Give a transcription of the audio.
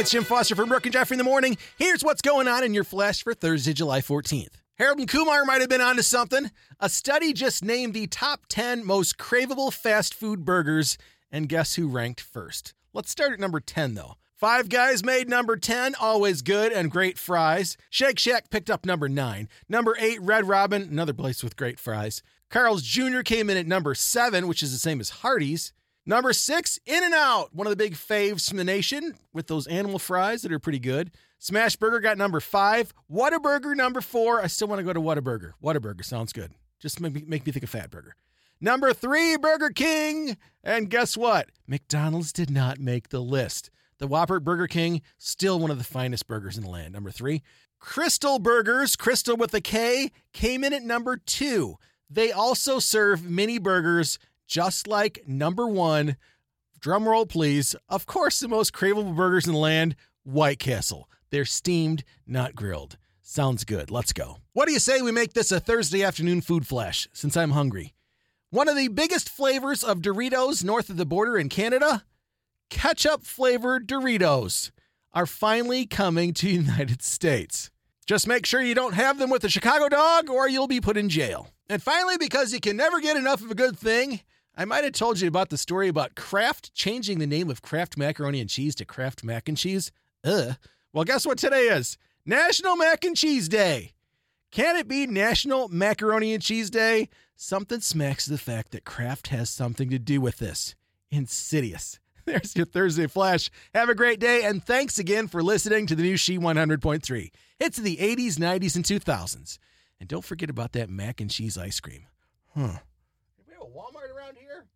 It's Jim Foster from Brooke and Jeffrey in the morning. Here's what's going on in your flesh for Thursday, July 14th. Harold and Kumar might have been onto something. A study just named the top 10 most craveable fast food burgers, and guess who ranked first? Let's start at number 10, though. Five Guys made number 10, always good and great fries. Shake Shack picked up number 9. Number 8, Red Robin, another place with great fries. Carl's Jr. came in at number 7, which is the same as Hardee's. Number 6, In-N-Out, one of the big faves from the nation with those animal fries that are pretty good. Smash Burger got number 5. Whataburger, number 4. I still want to go to Whataburger. Whataburger sounds good. Just make me think of Fat Burger. Number 3, Burger King. And guess what? McDonald's did not make the list. The Whopper Burger King, still one of the finest burgers in the land. Number 3, Crystal Burgers, Crystal with a K, came in at number 2. They also serve mini burgers, just like number 1. Drum roll, please. Of course, the most craveable burgers in the land, White Castle. They're steamed, not grilled. Sounds good. Let's go. What do you say we make this a Thursday afternoon food flash, since I'm hungry? One of the biggest flavors of Doritos north of the border in Canada? Ketchup-flavored Doritos are finally coming to the United States. Just make sure you don't have them with a Chicago dog or you'll be put in jail. And finally, because you can never get enough of a good thing, I might have told you about the story about Kraft changing the name of Kraft Macaroni and Cheese to Kraft Mac and Cheese. Well, guess what today is? National Mac and Cheese Day. Can it be National Macaroni and Cheese Day? Something smacks of the fact that Kraft has something to do with this. Insidious. There's your Thursday Flash. Have a great day, and thanks again for listening to the new She 100.3. It's the 80s, 90s, and 2000s. And don't forget about that mac and cheese ice cream. Huh. Do we have a Walmart around here?